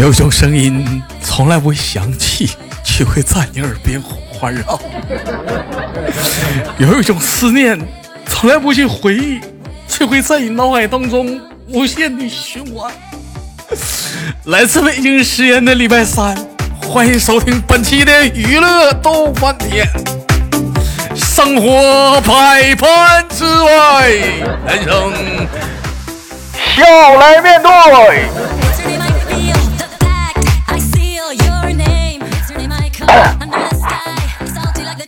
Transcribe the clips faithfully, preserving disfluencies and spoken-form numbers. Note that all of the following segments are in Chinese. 有一种声音从来不会响起，却会在你耳边环绕。有一种思念从来不去回忆，却会在你脑海当中无限的循环。来自北京时间的礼拜三，欢迎收听本期的娱乐逗翻天，生活百般之外，人生笑来面对。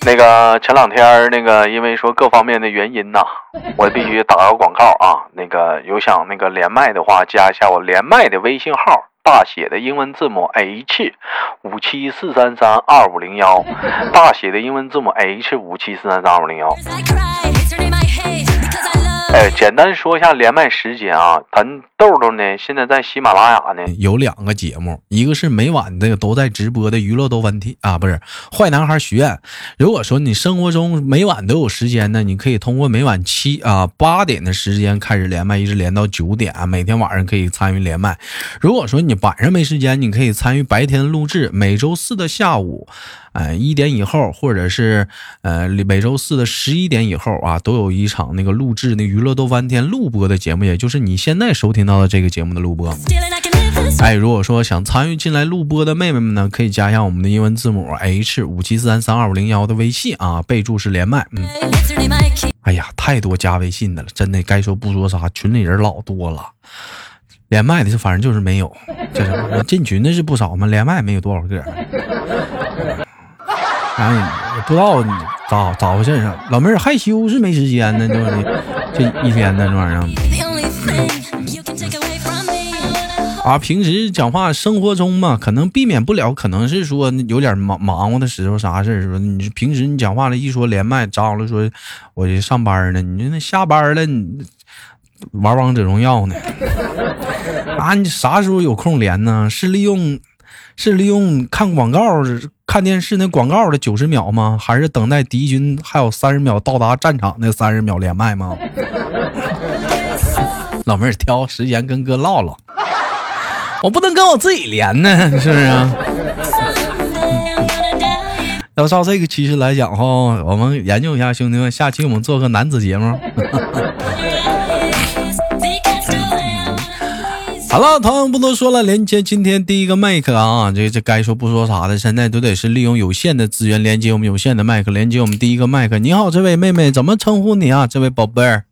那个前两天那个因为说各方面的原因呐、啊，我必须打个广告啊。那个有想那个连麦的话，加一下我连麦的微信号，大写的英文字母 H 五七四三三二五零幺，大写的英文字母 H 五七四三三二五零幺。哎，简单说一下连麦时间啊，咱豆豆呢现在在喜马拉雅呢有两个节目，一个是每晚的都在直播的娱乐逗翻天啊，不是坏男孩学院。如果说你生活中每晚都有时间呢，你可以通过每晚七啊八点的时间开始连麦，一直连到九点、啊，每天晚上可以参与连麦。如果说你晚上没时间，你可以参与白天的录制，每周四的下午。呃，一点以后，或者是呃每周四的十一点以后啊，都有一场那个录制那娱乐逗翻天录播的节目，也就是你现在收听到的这个节目的录播。哎，如果说想参与进来录播的妹妹们呢，可以加上我们的英文字母 H 五七四三三二五零幺的微信啊，备注是连麦。嗯，哎呀，太多加微信的了，真的该说不说啥，群里人老多了。连麦的是反正就是没有，这什么进群的是不少嘛，连麦没有多少个。哎，也不知道你咋咋回事啊？老妹儿害羞是没时间呢，就是这一天呢这玩意儿啊。平时讲话生活中嘛，可能避免不了，可能是说有点忙忙活的时候啥事儿，说你平时你讲话了，一说连麦，张了说我就上班呢，你那下班了，你玩王者荣耀呢？啊，你啥时候有空连呢？是利用是利用看广告？看电视那广告的九十秒吗？还是等待敌军还有三十秒到达战场那三十秒连麦吗？老妹儿挑时间跟哥唠唠，我不能跟我自己连呢，是不是啊？要照这个趋势来讲哈、哦，我们研究一下，兄弟们，下期我们做个男子节目。好了，同样不多说了，连接今天第一个麦克啊，这这该说不说啥的，现在都得是利用有限的资源连接我们有限的麦克，连接我们第一个麦克。你好，这位妹妹，怎么称呼你啊？这位宝贝儿，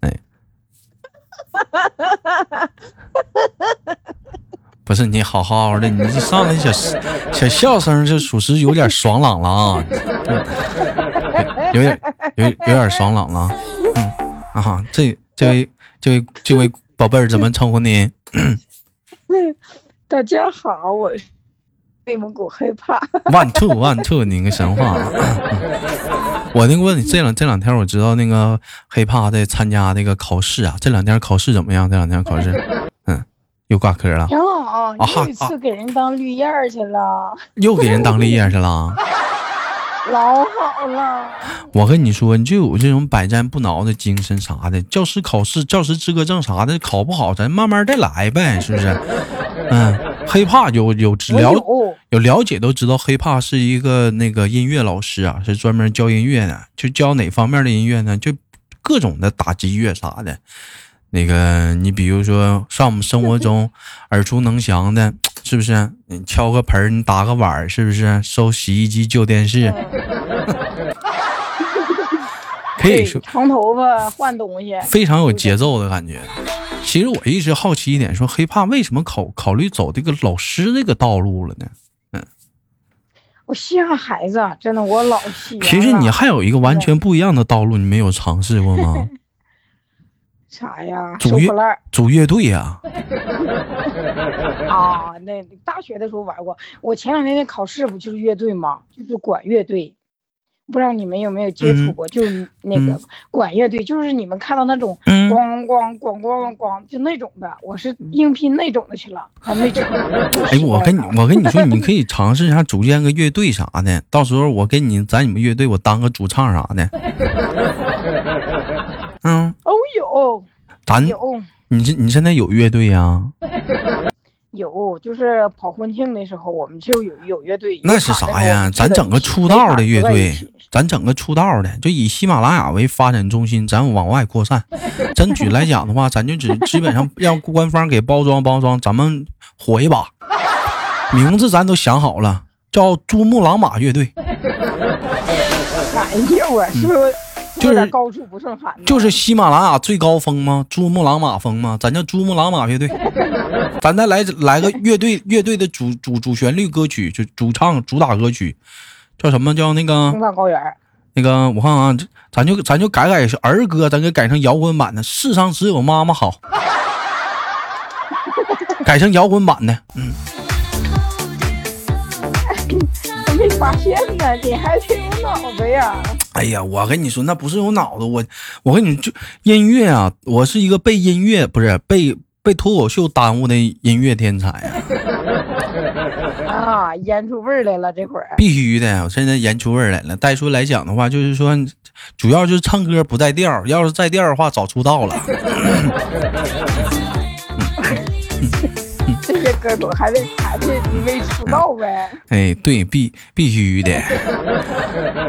哎，不是你好好的，你这上来小小笑声，就属实有点爽朗了啊，有点有有点爽朗了，嗯啊哈，这这位这位这位。宝贝儿，怎么称呼你？大家好，我是内蒙古黑怕。one two one two， 你个神话！我那个问你，这两这两天我知道那个黑怕在参加那个考试啊，这两天考试怎么样？这两天考试，嗯，又挂科了。挺好，又一次给人当绿叶去了。又给人当绿叶去了。老好了，我跟你说，你就有这种百战不挠的精神啥的。教师考试、教师资格证啥的，考不好咱慢慢再来呗，是不是？嗯，黑怕有有了有了解都知道，黑怕是一个那个音乐老师啊，是专门教音乐的，就教哪方面的音乐呢？就各种的打击乐啥的。那个，你比如说，上我们生活中耳熟能详的，是不是？你敲个盆儿，你打个碗儿，是不是？收洗衣机、旧电视，可以说长头发换东西，非常有节奏的感觉。其实我一直好奇一点，说黑怕为什么考考虑走这个老师这个道路了呢？我稀罕孩子，真的，我老稀罕。其实你还有一个完全不一样的道路，你没有尝试过吗？啥呀？组乐组乐队呀！啊，那大学的时候玩过。我前两天那考试不就是乐队吗？就是管乐队，不知道你们有没有接触过？嗯、就是那个管乐队，嗯、就是你们看到那种咣咣咣咣咣就那种的。我是应聘那种的去了，还没成。哎，我跟你我跟你说，你可以尝试一下组建个乐队啥的。到时候我跟你咱你们乐队，我当个主唱啥的。嗯，哦有，咱有，你这你现在有乐队呀、啊？有，就是跑婚庆的时候我们就有有乐队。那是啥呀？咱整个出道的乐队，咱整个出道的，就以喜马拉雅为发展中心，咱往外扩散。真举来讲的话，咱就只基本上让官方给包装包装，咱们火一把。名字咱都想好了，叫珠穆朗玛乐队。哎呀，我是不是就是高处不胜寒？就是喜马拉雅最高峰吗？珠穆朗玛峰吗？咱叫珠穆朗玛乐队。咱再来来个乐队，乐队的主主主旋律歌曲，就主唱主打歌曲，叫什么？叫那个青藏高原。那个我看啊，咱就咱就改改儿歌，咱给改成摇滚版的。世上只有妈妈好。改成摇滚版的，嗯。没发现呢，你还挺有脑子呀！哎呀，我跟你说，那不是有脑子，我我跟你就音乐啊，我是一个被音乐不是被被脱口秀耽误的音乐天才啊！啊，演出味儿来了，这会儿必须的，我现在演出味儿来了。带出来讲的话，就是说，主要就是唱歌不在调，要是在调的话，早出道了。这些歌手还得还得没出道呗？哎，对，必必须的。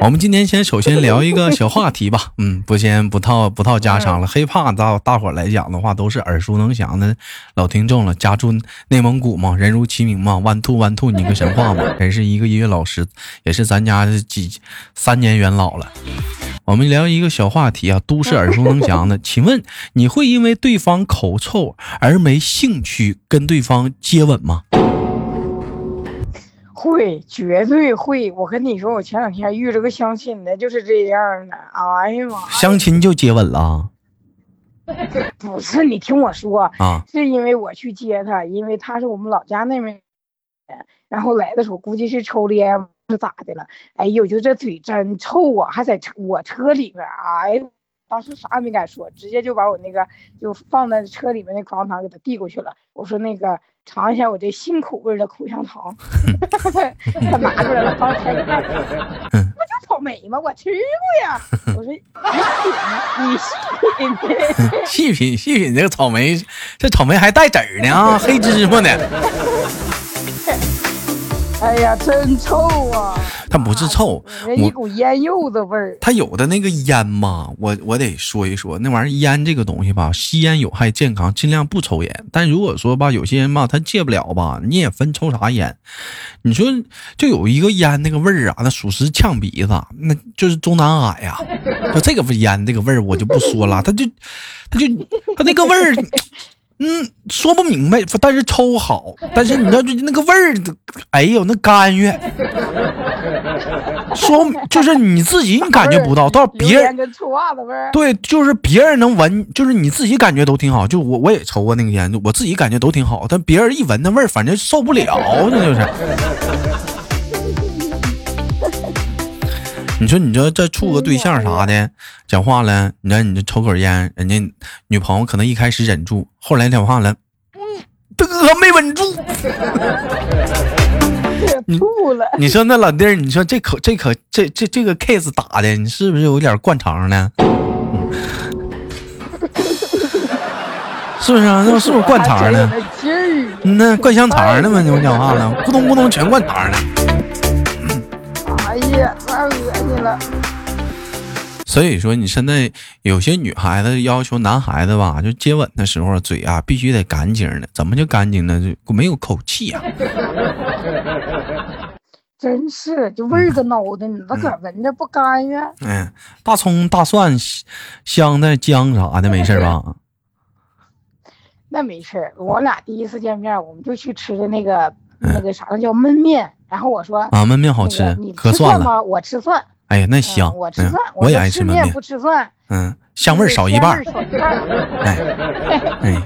我们今天先首先聊一个小话题吧，嗯，不先不套不套家常了。黑怕大大伙来讲的话，都是耳熟能详的老听众了。家住内蒙古嘛，人如其名嘛，弯兔弯兔，你个神话嘛，人是一个音乐老师，也是咱家几三年元老了。我们聊一个小话题啊，都市耳熟能详的。请问你会因为对方口臭而没兴趣跟对方接吻吗？会，绝对会。我跟你说，我前两天遇着个相亲的，就是这样的。哎呀妈！相亲就接吻了？不是，你听我说啊，是因为我去接他，因为他是我们老家那边，然后来的时候估计是抽了烟。是咋的了？哎呦，就这嘴真臭啊！还在车我车里面，哎，当时啥也没敢说，直接就把我那个就放在车里面那口香糖给他递过去了。我说那个尝一下我这新口味的口香糖，他拿出来了，刚才一看，不就草莓吗？我吃过呀。我说你细品，你细品，细品细品这个草莓，这草莓还带籽儿呢啊，黑芝麻呢。哎呀，真臭啊！它不是臭，人一股烟柚子味儿。它有的那个烟嘛，我我得说一说那玩意儿。烟这个东西吧，吸烟有害健康，尽量不抽烟。但如果说吧，有些人吧，他戒不了吧，你也分抽啥烟。你说就有一个烟那个味儿啊，那属实呛鼻子，那就是中南海呀、啊。就这个烟这个味儿，我就不说了。它就它就它那个味儿。嗯，说不明白，但是抽好，但是你知道就那个味儿，哎呦，那甘愿，说就是你自己你感觉不到，到别人对，就是别人能闻，就是你自己感觉都挺好。就我我也抽过那个烟，我自己感觉都挺好，但别人一闻那味儿，反正受不了，那就是。你说你这这处个对象啥的，讲话了，你让你这抽口烟，人家女朋友可能一开始忍住，后来讲话了，嗯，这个没稳住，吐了。你说那老弟儿，你说这可这可这这这个 case 打的，你是不是有点惯常呢？嗯、是不是啊？那是不是惯常呢？那灌香肠呢嘛？你讲话了，咕咚咕咚全灌肠了。太恶心了。所以说，你现在有些女孩子要求男孩子吧，就接吻的时候嘴啊必须得干净的，怎么就干净呢？就没有口气啊。真是，就味儿个脑的，你那可闻着不甘愿。嗯，大葱、大蒜、香菜、姜啥的，没事吧？那没事，我俩第一次见面，我们就去吃的那个。那个啥叫焖面，然后我说啊，焖面好吃，那个、你吃蒜吗？我吃蒜。哎呀，那香！嗯、我吃蒜、嗯，我也爱吃焖面，不吃蒜，嗯，香味少一半。哎哎，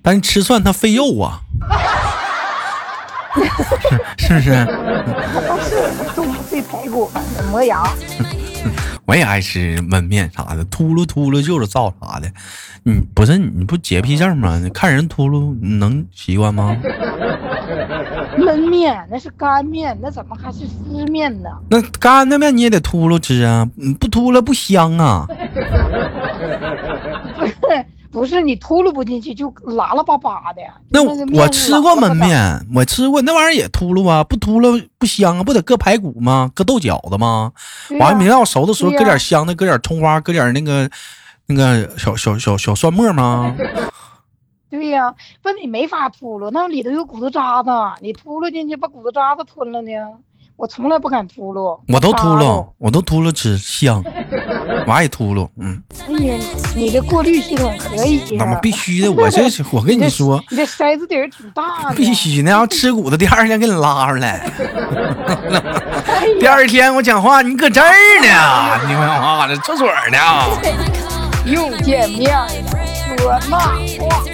但是吃蒜它肥肉啊，是不是？是中最排骨磨牙。我也爱吃焖面啥的，秃噜秃噜就是造啥的。你不是你不洁癖症吗？你看人秃噜你能习惯吗？焖面那是干面，那怎么还是湿面呢？那干的面你也得秃噜吃啊，不秃噜不香啊。不是不是你秃噜不进去就拉拉巴巴的呀。那我吃过焖面，我吃过那玩意儿也秃噜啊，不秃噜不香啊，不得搁排骨吗？搁豆角的吗？完没到熟的时候搁点香的，搁点葱花，搁点那个那个小小小小蒜末吗？对呀、啊，不你没法秃噜，那里头有骨头渣子，你秃噜进去把骨头渣子吞了呢。我从来不敢秃噜，我都秃噜，我都秃噜吃香，我爱秃噜，嗯。你你的过滤系统可以？那么必须的，我这我跟你说，你这筛子底儿挺大的。必须那要吃骨头，第二天给你拉出来。第二天我讲话，你搁这儿呢，你讲话这厕所呢。又见面了，说那话。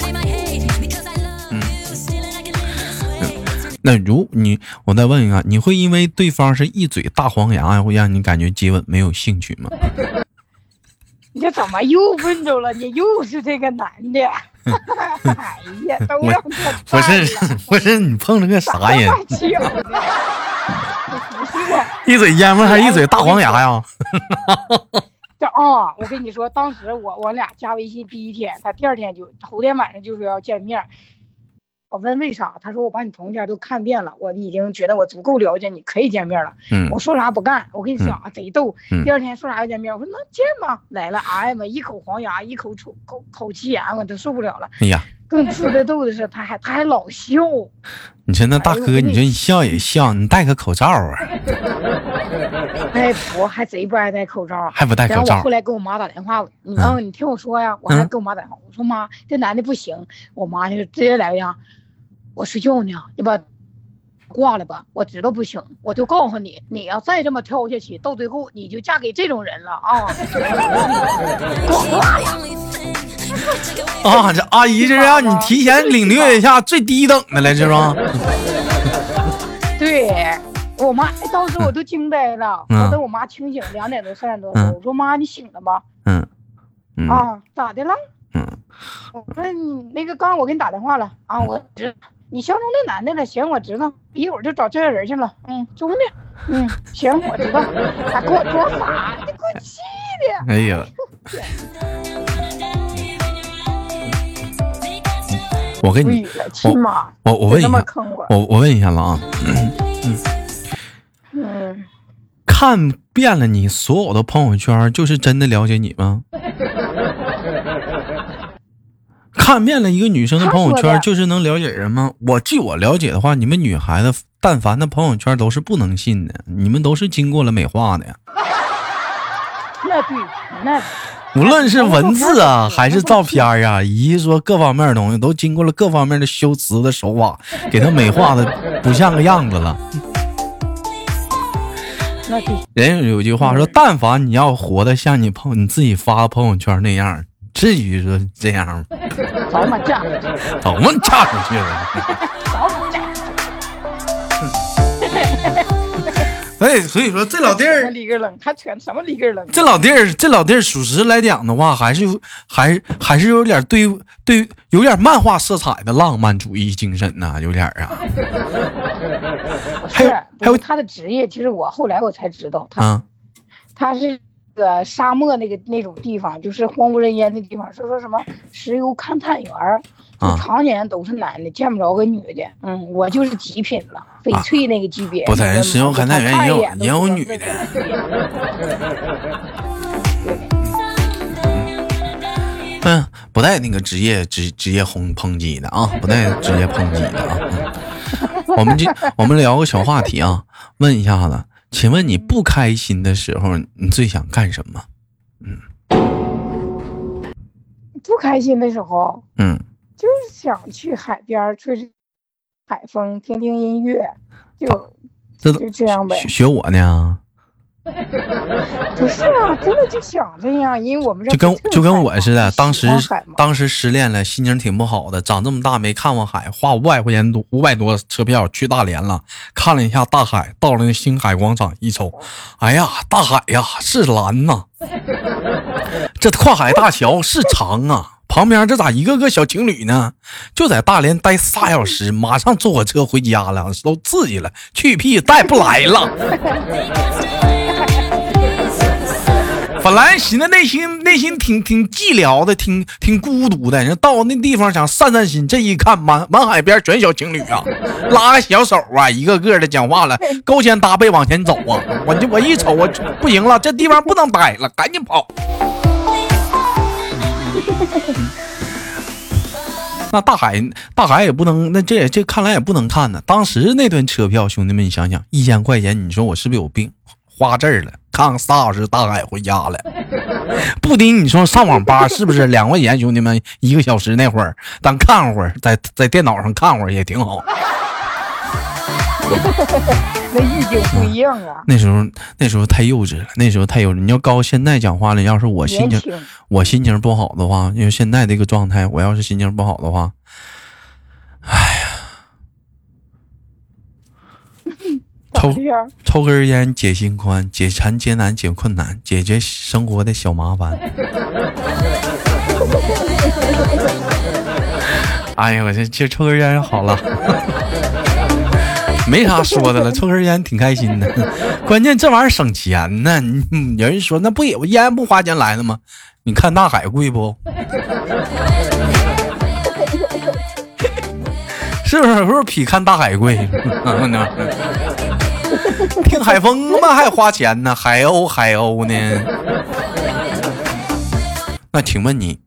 那如你，我再问一下，你会因为对方是一嘴大黄牙，会让你感觉接吻没有兴趣吗？你这怎么又问着了？你又是这个男的？哎呀，都让我不是不是你碰着个啥人？一嘴烟味还一嘴大黄牙呀？这啊、哦，我跟你说，当时我我俩加微信第一天，他第二天就头天晚上就说要见面。我问为啥，他说我把你朋友圈都看遍了，我已经觉得我足够了解你，可以见面了。嗯，我说啥不干，我跟你讲贼逗。嗯，第二天说啥要见面，我说那见吧。来了，哎呀妈，一口黄牙，一口口口口气炎，我都受不了了。哎呀，更刺的逗的是，他还他还老笑。你说那大哥，哎、你说你笑也笑，你戴个口罩啊？哎，我还贼不爱戴口罩，还不戴口罩。然后我后来给我妈打电话，你、嗯、然后你听我说呀，我还给我妈打电话，我说妈，这男的不行。我妈就直接来一样。我睡觉呢，你把挂了吧，我知道不行，我就告诉你，你要再这么跳下去，到最后你就嫁给这种人了啊！啊，这阿姨这让你提前领略一下最低等的了，是吗？对，我妈、哎、当时我都惊呆了，嗯、我等我妈清醒两点多三点多，嗯、我说妈，你醒了吗？嗯，嗯啊，咋的了？嗯，我说你那个刚刚我给你打电话了啊，我知你相中那男的了，行我知道，一会儿就找这个人去了，嗯，兄弟，嗯，行我知道，还、啊、给我装傻，你给我气的，哎呀，我跟你，我我我问一下，我我问一下了啊，嗯嗯，嗯看遍了你所有的朋友圈，就是真的了解你吗？看遍了一个女生的朋友圈就是能了解人吗？我据我了解的话，你们女孩子但凡的朋友圈都是不能信的，你们都是经过了美化的呀。那对，那无论是文字啊还是照片啊，以及说各方面的东西都经过了各方面的修辞的手法，给它美化的不像个样子了。那对，人有句话说，但凡你要活得像你朋你自己发朋友圈那样，至于说这样吗？早晚嫁出去了，早晚嫁出去了，早晚嫁出去了。所以说这老弟儿，他全什么里根冷？这老弟儿，这老弟儿，属实来讲的话，还是还还是有点对对，有点漫画色彩的浪漫主义精神呐、啊，有点啊。还有还有他的职业，其实我后来我才知道他，啊、他是。那个沙漠那个那种地方，就是荒无人烟的地方，说说什么石油勘探员，啊、常年都是男的，见不着个女的。嗯，我就是极品了，啊、翡翠那个级别。不是，石油勘探员也有也有女的。嗯，不带那个职业职职业轰抨击的啊，不带职业抨击的啊。嗯、我们这我们聊个小话题啊，问一下子。请问你不开心的时候，你最想干什么？嗯，不开心的时候，嗯，就是想去海边吹吹海风，听听音乐，就、啊、这就这样呗。学我呢？不是啊，真的就想这样，因为我们这就跟就跟我似的，当时当时失恋了，心情挺不好的，长这么大没看过海，花五百块钱多五百多车票去大连了，看了一下大海，到了那星海广场一瞅，哎呀，大海呀是蓝呐、啊，这跨海大桥是长啊。旁边这咋一个个小情侣呢？就在大连待仨小时，马上坐火车回家了，都刺激了，去屁带不来了。本来寻思内心内心挺挺寂寥的，挺挺孤独的，人到那地方想散散心，这一看满满海边全小情侣啊，拉个小手啊，一个个的讲话了，勾肩搭背往前走啊，我就我一瞅我不行了，这地方不能待了，赶紧跑。那大海，大海也不能，那这这看来也不能看呢。当时那顿车票，兄弟们，你想想，一千块钱，你说我是不是有病？花这儿了，看仨小时大海回家了。不顶你说上网吧是不是两块钱？兄弟们，一个小时那会儿，咱看会儿，在在电脑上看会儿也挺好。那意境不一样啊！那时候那时候太幼稚了，那时候太幼稚。你要高现在讲话了，要是我心情我心情不好的话，因为现在这个状态，我要是心情不好的话，哎呀，抽抽根烟解心宽，解馋艰难解困难，解决生活的小麻烦。哎呀，我这这抽根烟好了。没啥说的了，抽根烟挺开心的，关键这玩意儿省钱呢。嗯、有人说那不也烟不花钱来的吗？你看大海贵不？是不是？是不是比看大海贵？听海风嘛还花钱呢，海鸥海鸥呢？那请问你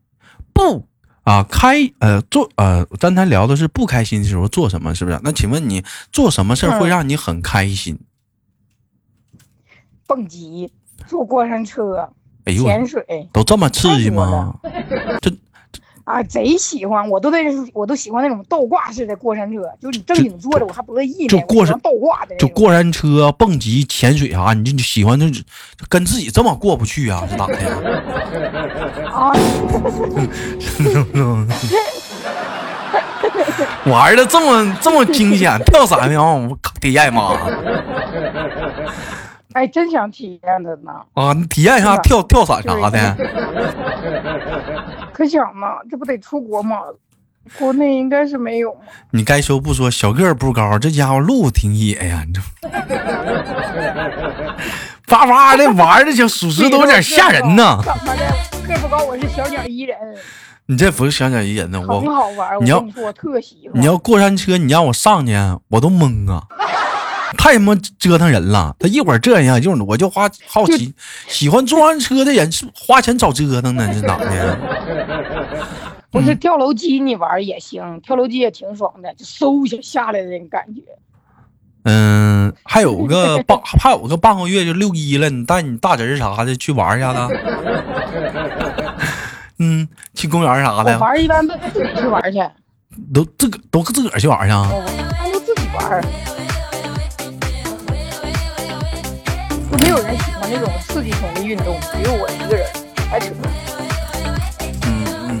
不？啊，开呃做呃，刚才聊的是不开心的时候做什么，是不是？那请问你做什么事儿会让你很开心？蹦极、坐过山车、哎、潜水，都这么刺激吗？这啊，贼喜欢！我都在，我都喜欢那种倒挂式的过山车，就是你正经坐着，我还不乐意呢。就过山倒挂的，就过山车、蹦极、潜水啥、啊，你就你喜欢就跟自己这么过不去啊？是咋的呀？啊！玩的这么这么惊险，跳伞呀！我体验吗？哎，真想体验的呢！啊，你体验一下跳跳伞啥的。可想呢，这不得出国吗？国内应该是没有。你该说不说，小个儿不高，这家伙路挺野呀！你这叭叭的玩的，这属实都有点吓人呢。个不高，我是小鸟依人。你这不是小鸟依人呢？我很好玩，我跟你说，我特喜欢。你要过山车，你让我上去，我都懵啊！太他妈折腾人了！他一会儿这样，一会儿我就花好奇，喜欢坐上车的人是花钱找折腾呢，是哪呢？不是跳楼机，你玩也行，跳楼机也挺爽的，就嗖一下下来的那个感觉。嗯，还有个半，还有个半个月就六一了，你带你大侄儿啥的去玩一下子。嗯，去公园啥的。我玩一般都自己去玩去。都自个都自个儿去玩去啊？嗯、都自己玩。没有人喜欢那种刺激型的运动，只有我一个人，还挺。嗯嗯。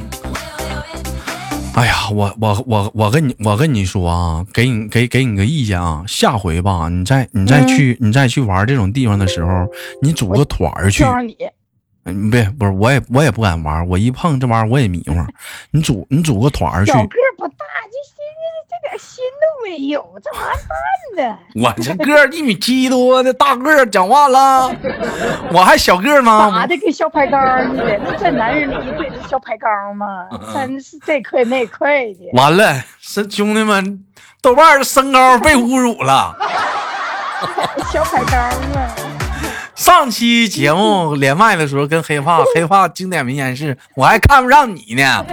哎呀，我我我我跟你我跟你说啊，给你给给你个意见啊，下回吧，你再你再去、嗯、你再去玩这种地方的时候，你组个团儿去。你。嗯，别不是，我也我也不敢玩，我一碰这玩意儿我也迷糊。你组你组个团儿去。小个不大，这点心都没有，这麻烦的。我这个一米七多的大个讲话了，我还小个吗？咋的跟小排缸似的？那在男人里一对是小排缸吗？咱、嗯、是这块那块的。完了，是兄弟们，豆瓣身高被侮辱了。小排缸啊！上期节目连麦的时候跟黑怕黑怕经典名言是我还看不上你呢。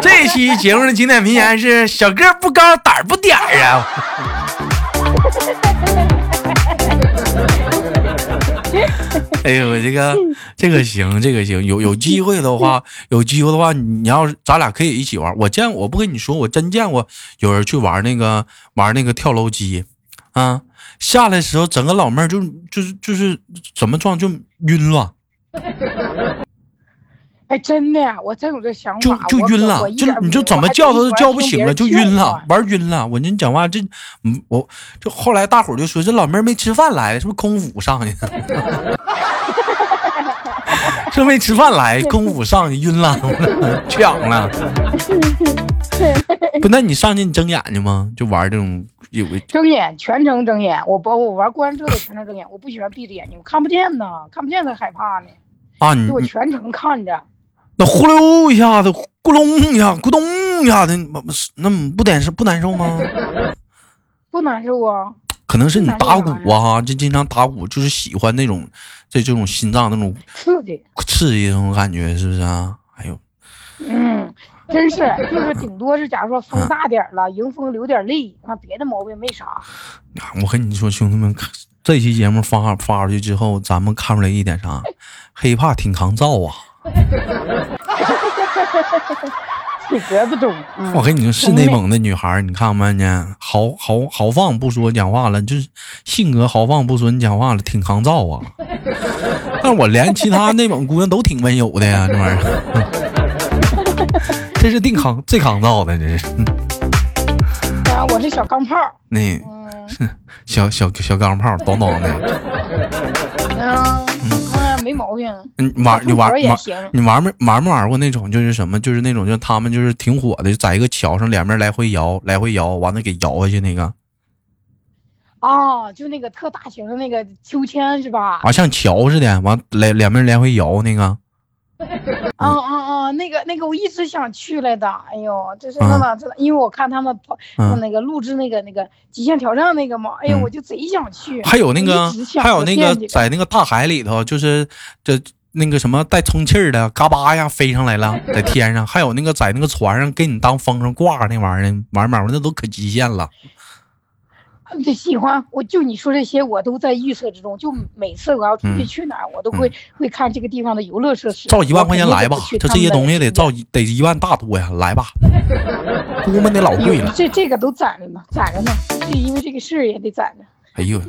这期节目的经典名言是小个不高胆儿不点儿啊。哎呦，这个这个行，这个行，有有机会的话，有机会的话，你要咱俩可以一起玩。我见我不跟你说，我真见过有人去玩那个玩那个跳楼机啊。下来的时候，整个老妹儿就就是就是怎么撞就晕了。哎，真的、啊，我真有这想法，就就晕了，就你就怎么叫都叫不醒了，就晕了，玩晕了。我跟你讲话，这嗯，我就后来大伙儿就说，这老妹儿没吃饭来的，是不是空腹上去的？这没吃饭来，空腹上去晕了，呛了。不，那你上去你睁眼睛吗？就玩这种有睁眼，全程睁眼。我不，我玩过山车的全程睁眼，我不喜欢闭着眼睛，我看不见呢，看不见才害怕呢。啊，你我全程看着。那呼溜一下子，咕隆一下，咕咚一下的，那不难受不难受吗？不难受啊。可能是你打鼓啊，就经常打鼓，就是喜欢那种这这种心脏那种刺激刺激那种感觉，是不是啊？哎呦，嗯。真是，就是顶多是，假如说风大点了，迎风流点力，那别的毛病没啥。啊、我跟你说，兄弟们，这期节目发发出去之后，咱们看出来一点啥？黑怕挺抗造啊！你格子中。我跟你说，是内蒙的女孩，你看没呢？豪豪豪放不说讲话了，就是性格豪放不说你讲话了，挺抗造啊。但我连其他内蒙姑娘都挺温柔的呀，这玩意儿。这是定扛最扛造的，这是。啊，我是小钢炮。那、嗯、小小小钢炮，咚咚的。啊、嗯，嗯，没毛病。嗯，玩你玩玩，你玩没玩没玩过那种就是什么，就是那种就他们就是挺火的，在一个桥上两边来回摇，来回摇，完了给摇下去那个。哦，就那个特大型的那个秋千是吧？啊，像桥似的，完来两边来回摇那个。哦哦哦，那个那个，我一直想去来的。哎呦，这是真的真的，因为我看他们跑、嗯、那个录制那个那个极限挑战那个嘛，哎呦，嗯、我就贼想去。还有那个，还有那个，在那个大海里头，就是这那个什么带充气儿的，嘎巴呀飞上来了，在天上。还有那个在那个船上给你当风筝挂那玩意儿，玩玩那都可极限了。这喜欢我就你说这些我都在预测之中，就每次我要出去去哪儿、嗯、我都会、嗯、会看这个地方的游乐设施。照一万块钱来吧，这这些东西得照得一万大多呀，来吧，估摸得老贵了。这这个都攒着呢，攒着呢，就因为这个事儿也得攒着。哎呦，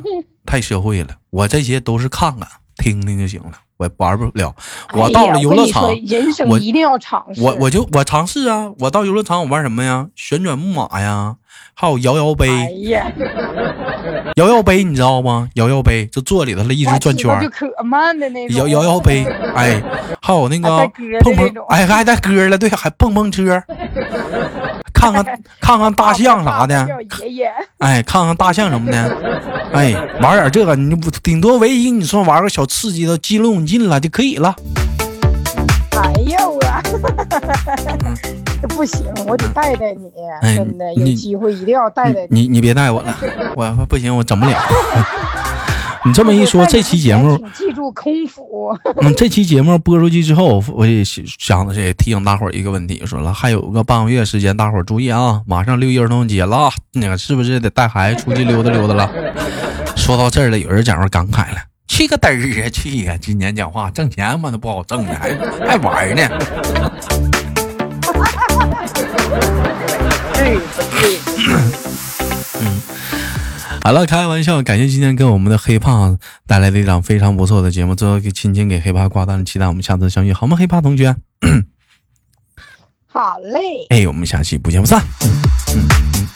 太社会了，我这些都是看看听听就行了。我玩不了，我到了游乐场，哎、人生一定要尝试。我我就我尝试啊！我到游乐场，我玩什么呀？旋转木马呀，还有摇摇杯。哎呀，摇摇杯你知道吗？摇摇杯就坐里头了，一直转圈，就可慢的那种。摇摇摇杯，哎，还有那个碰碰，哎，还带歌了，对，还碰碰车，看看看看大象啥的，爷爷，哎，看看大象什么的，哎，玩点这个，你顶多唯一你说玩个小刺激的激动。进了就可以了。哎呀，我不行，我得带带你，哎、真的有机会一定要带带你。你你别带我了，我不行，我整不了。你这么一说，这期节目记住空腹。嗯，这期节目播出去之后，我也想的是提醒大伙儿一个问题，说了还有个半个月时间，大伙儿注意啊，马上六一儿童节了，那个是不是得带孩子出去溜达溜达了？说到这儿了，有人讲话感慨了。去个嘚儿啊！去呀、啊！今年讲话挣钱嘛都不好挣呢，还还玩呢。对，嗯，好了，开玩笑，感谢今天跟我们的黑怕带来的一档非常不错的节目，最后给亲亲给黑怕挂断了，期待我们下次相遇，好吗？黑怕同学，好嘞。哎，我们下期不见不散。嗯嗯嗯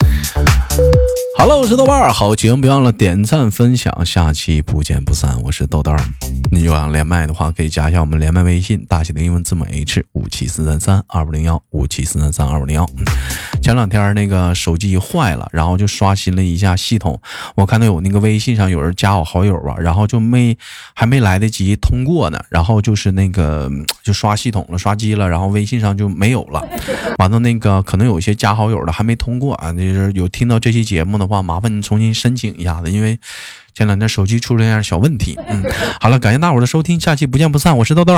好了，我是豆瓣儿，好节目别忘了点赞分享，下期不见不散。我是豆豆儿，你有想连麦的话，可以加一下我们连麦微信，大写的英文字母 H 五七四三三二五零幺五七四三三二五零幺。前两天那个手机坏了，然后就刷新了一下系统，我看到有那个微信上有人加我好友啊，然后就没还没来得及通过呢，然后就是那个就刷系统了，刷机了，然后微信上就没有了。完了那个可能有些加好友的还没通过啊，就是有听到这期节目呢。的话，麻烦你重新申请一下子，因为前两天手机出了一点小问题。嗯，好了，感谢大伙的收听，下期不见不散。我是豆豆。